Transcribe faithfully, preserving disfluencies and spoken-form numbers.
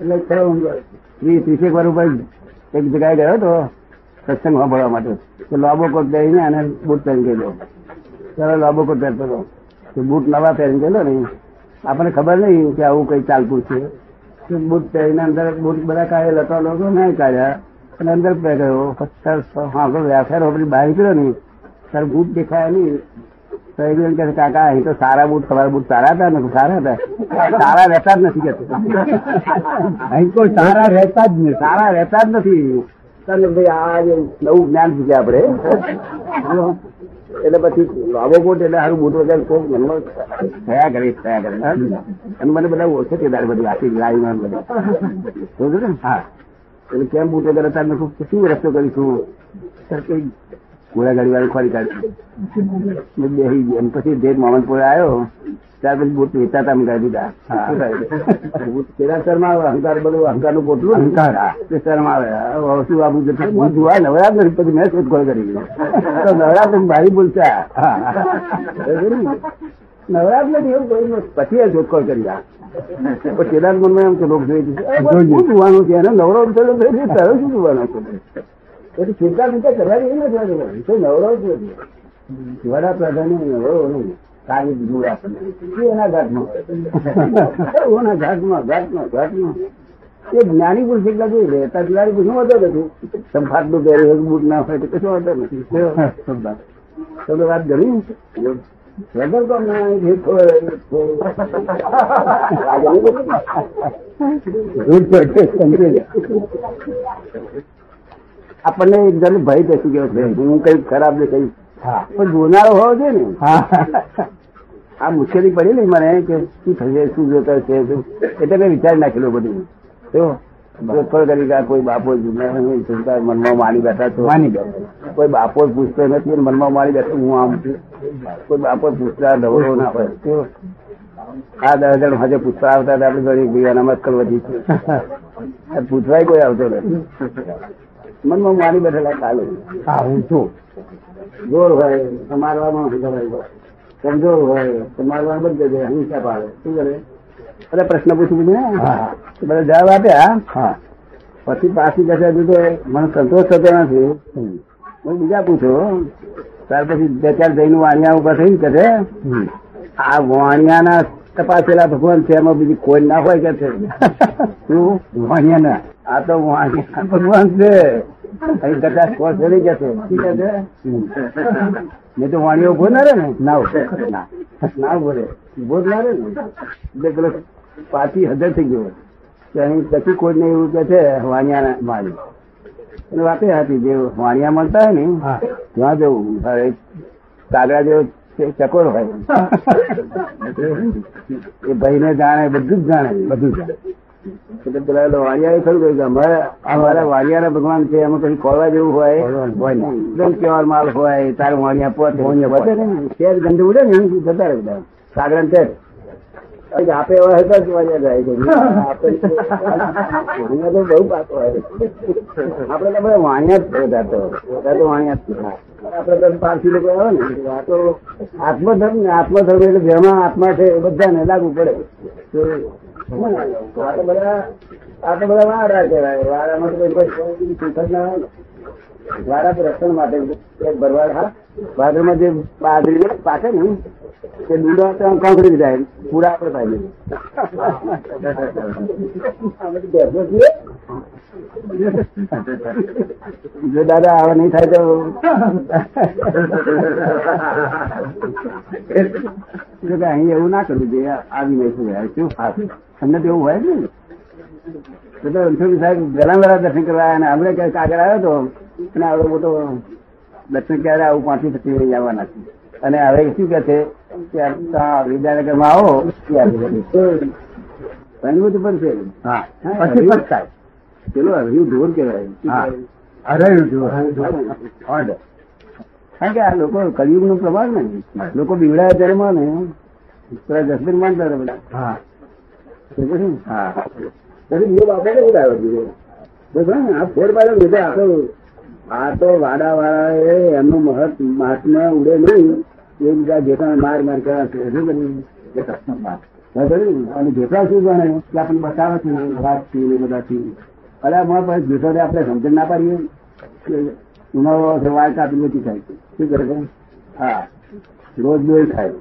એટલે ત્રીસેક વાર ઉપર એક જગ્યાએ ગયો હતો સત્સંગ સાંભળવા માટે. લાંબો કોટ પહેરીને અને બૂટ પહેરી ગયેલો, ત્યારે લાંબો કોટ પહેરતો હતો તો બૂટ નવા પહેરી ગયેલો ને, આપણને ખબર નહીં કે આવું કઈ ચાલતું છે. બૂટ પહેરીને અંદર બૂટ બધા કાઢે લતા લોકો ના કાઢ્યા અને અંદર ગયો વ્યાખ્યા બહાર નીકળ્યો ને ત્યારે બૂટ દેખાયા નહીં. તો એ એમ કે કાકા અહીં તો સારા બૂટ, તમારા બૂટ સારા હતા ને? સારા હતા, સારા રહેતા જ નથી કહેતો, સારા રહેતા જ નથી, સારા રહેતા જ નથી. તને ભાઈ આ નવું જ્ઞાન શીખ્યા આપડે. એટલે પછી લાંબો કોટ એટલે સારું બૂટ વગર કોક મનમાં થયા કરે થયા કરે અને મને બધા ઓછે તે દાડે બધું આખી લાઈમાં બધા. હા, એટલે કેમ બૂટ વગર અત્યારે મેં શું રસ્તો કરીશું સર? કઈ ઘોડાગાડી વાળું ખોરી કાઢ્યું બેસી ગયું અને પછી જે મોહનપુર આવ્યો ત્યાર પછી બૂટ વેચતા હતા અમે કાઢી દીધા. પેલા શરમાં આવે અહંકાર, બધું અહંકારનું કોટલું અહંકાર તે શરમાં આવે. શું આપું છે હું જોવા નવરાત્ર પછી મેં શોધખોળ કરી ગયો તો નવરાત્ર ભારી બોલતા નવરાત્ર એવું પછી શોધખોળ કરી ગયા. કેદારપુરમાં એમ તો લોક જોઈ શું જોવાનું છે? એને નવરો થયો તારે શું જોવાનું છે? એટલે ચિંતા ચિંતા કરવાની એ નથી. નવરો વડાપ્રધાન નવરો કાગી એના ઘાટમાં એના ઘાટમાં ઘાટમાં ઘાટમાં એ જ્ઞાની પુરુષ એટલા જોઈ રહેતા જ્ઞાની પુરુષ નું વધારે હતું. સંફાટનું પહેર્યું બૂટ ના હોય તો કશું વધારે નથી. તમને વાત ગણી વગર તો અમને આપણને એક જણ ભય બેસી ગયો છે હું કઈ ખરાબ ને કઈ પણ જોનારો હોવો છે ને. આ મુશ્કેલી પડી નઈ મને કે શું થશે શું જોતા છે શું, એટલે મેં વિચારી નાખેલું બધું. શોધખોળ કરી ગયા કોઈ બાપો જુના મનમાં માની બેઠા છો, માની બેઠા કોઈ બાપો પૂછતો નથી મનમાં માની બેઠો હું આમ છું. કોઈ બાપો પૂછતા નવરો ના હોય. આ દસ જણ હજે પૂછવા આવતા હતા આપણે ઘણી નમસ્કાર વધી છે, પૂછવાય કોઈ આવતો નથી. મનમાં મારી બેઠેલા ચાલુ હું છું. જોર હોય તમારવામાં કમજોર હોય તમારવા બધી જગ્યાએ હિંસા પાડે શું કરે? બધા પ્રશ્ન પૂછી પૂછે બધા જવાબ આપ્યા પછી પાછી જશે હજુ તો મને સંતોષ થતો નથી હું બીજા પૂછો. ત્યાર પછી બે ચાર જઈને વાણિયા ઉભા થઈને કહે છે આ વાણિયાના તપાસેલા ભગવાન છે એમાં બીજી કોઈ ના હોય કે શું વાણિયાના? આ તો ભગવાન છે નહીં તો વાણીઓ ઉભો ના રે ને, ના ના ઉભો રે ઉભો જ ના રે ને. એટલે પેલો પાછી હજર થઈ ગયો કે અહીં પછી કોઈ ને એવું કે છે વાણિયાના મારી એટલે વાતે હતી જે વાણિયા મળતા હોય ને ત્યાં જવું કાગડા જેવો ચકોર હોય એ ભાઈ ને જાણે બધું જ જાણે બધું જાણે. એટલે પેલા વાણિયા એ ખરું કહ્યું કે અમારે અમારા વાણિયાના ભગવાન છે એમાં કઈ ખોલવા જેવું હોય એકદમ કેવા માલ હોય તારે વાણિયા પોતે શેર ગંધ ઉડે ને જતા રહે બધા સાગરણ છે આપે એવા હતા જ વાણિયા જાય વાણિયા તો બહુ પાકો હોય આપડે તો બધા વાણિયા જ તો વાણિયા જ આપડે તો પારસી લોકો આવે ને આ તો આત્મધર્મ ને આત્મધર્મ એટલે જેમાં આત્મા છે એ બધાને લાગુ પડે. આ તો બધા આ તો બધા વારા કહેવાય વારામાં તો કોઈ સુખદ ના આવે ને વારા તો રક્ષણ માટે ભરવાડ. હા, વાદળમાં જે બાદરી પાકે ને તે ડુંડા કાંકરી જાય પૂરા આપડે ભાઈ જો દાદા આવા નહીં થાય તો અહીં એવું ના કરવું જોઈએ. આવી નહીં શું તમને તો એવું હોય જ ને તો રણછોડી સાહેબ વેલા વેલા દર્શન કરવા અને હમણે ક્યાંક આગળ આવ્યો હતો અને આવડો મોટો દર્શન ક્યારે આવું પાંચી પછી આવવાના છે અને હવે શું કે છે વિદ્યાનગર માં આવો બધું પડશે. હા પછી પસ્તાય પેલો હરયું ઢોર કહેવાય. કારણ કે આ લોકો કલયુગ નું પ્રભાવ ને લોકો બીવડાયા ત્યારે માં ને પેલા જસબીર માનતા હતા બધા. હા બીજો બાપો ને બોલાવ્યો બીજો બસ આ ફેર પાડ્યો લીધે આ તો આ તો વાડા વાળા એમનું મહત્વ મહાત્મા ઉડે નહીં એ બધા જે કારણે માર માર કર્યા છે. અને ઢેકડા શું ગણે કે આપણને બતાવે છે ને વાતથી ને બધાથી. અરે અમારા પાસે ઢેકડાને આપણે સમજણ ના પાડીએ કે ઉનાળો વાય કાપી નથી થાય છે. શું કરે? હા, રોજ દોય થાય.